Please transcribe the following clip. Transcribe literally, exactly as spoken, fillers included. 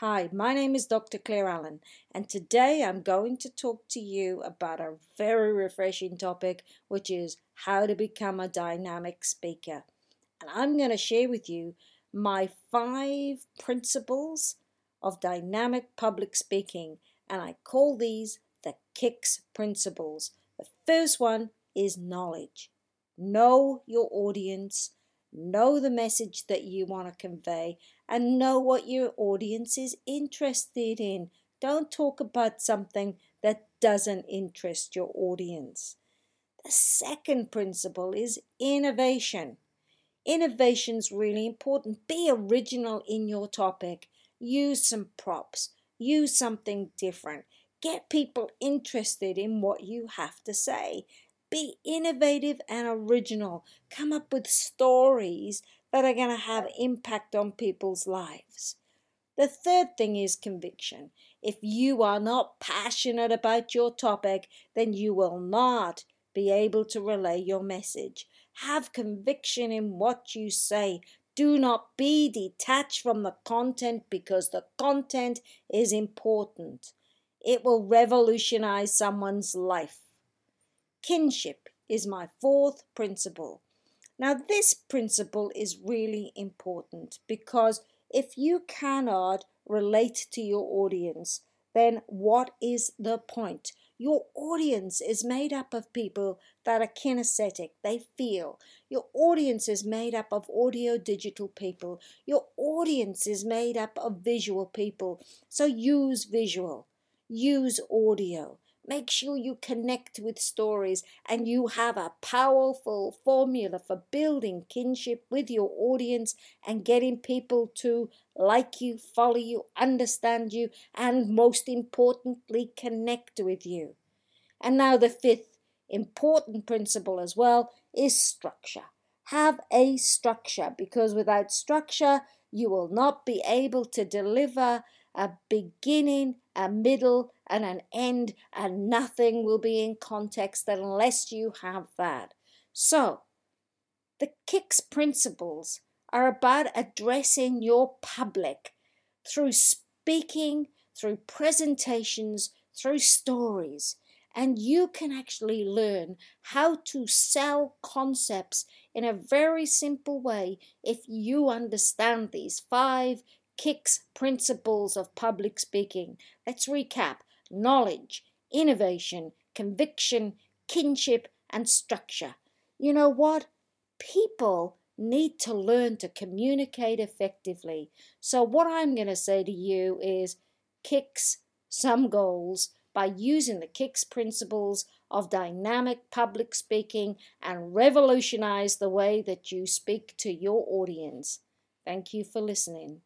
Hi, my name is Doctor Claire Allen, and today I'm going to talk to you about a very refreshing topic, which is how to become a dynamic speaker. And I'm going to share with you my five principles of dynamic public speaking, and I call these the K I C S principles. The first one is knowledge. Know your audience. Know the message that you want to convey and know what your audience is interested in. Don't talk about something that doesn't interest your audience. The second principle is innovation. Innovation is really important. Be original in your topic. Use some props. Use something different. Get people interested in what you have to say. Be innovative and original. Come up with stories that are going to have impact on people's lives. The third thing is conviction. If you are not passionate about your topic, then you will not be able to relay your message. Have conviction in what you say. Do not be detached from the content because the content is important. It will revolutionize someone's life. Kinship is my fourth principle. Now, this principle is really important because if you cannot relate to your audience, then what is the point? Your audience is made up of people that are kinesthetic. They feel. Your audience is made up of audio digital people. Your audience is made up of visual people. So use visual. Use audio. Make sure you connect with stories and you have a powerful formula for building kinship with your audience and getting people to like you, follow you, understand you, and most importantly, connect with you. And now the fifth important principle as well is structure. Have a structure because without structure, you will not be able to deliver a beginning, a middle, and an end, and nothing will be in context unless you have that. So, the K I C S principles are about addressing your public through speaking, through presentations, through stories, and you can actually learn how to sell concepts in a very simple way if you understand these five K I C S principles of public speaking. Let's recap. Knowledge, innovation, conviction, kinship, and structure. You know what? People need to learn to communicate effectively. So what I'm going to say to you is K I C S some goals by using the K I C S principles of dynamic public speaking and revolutionize the way that you speak to your audience. Thank you for listening.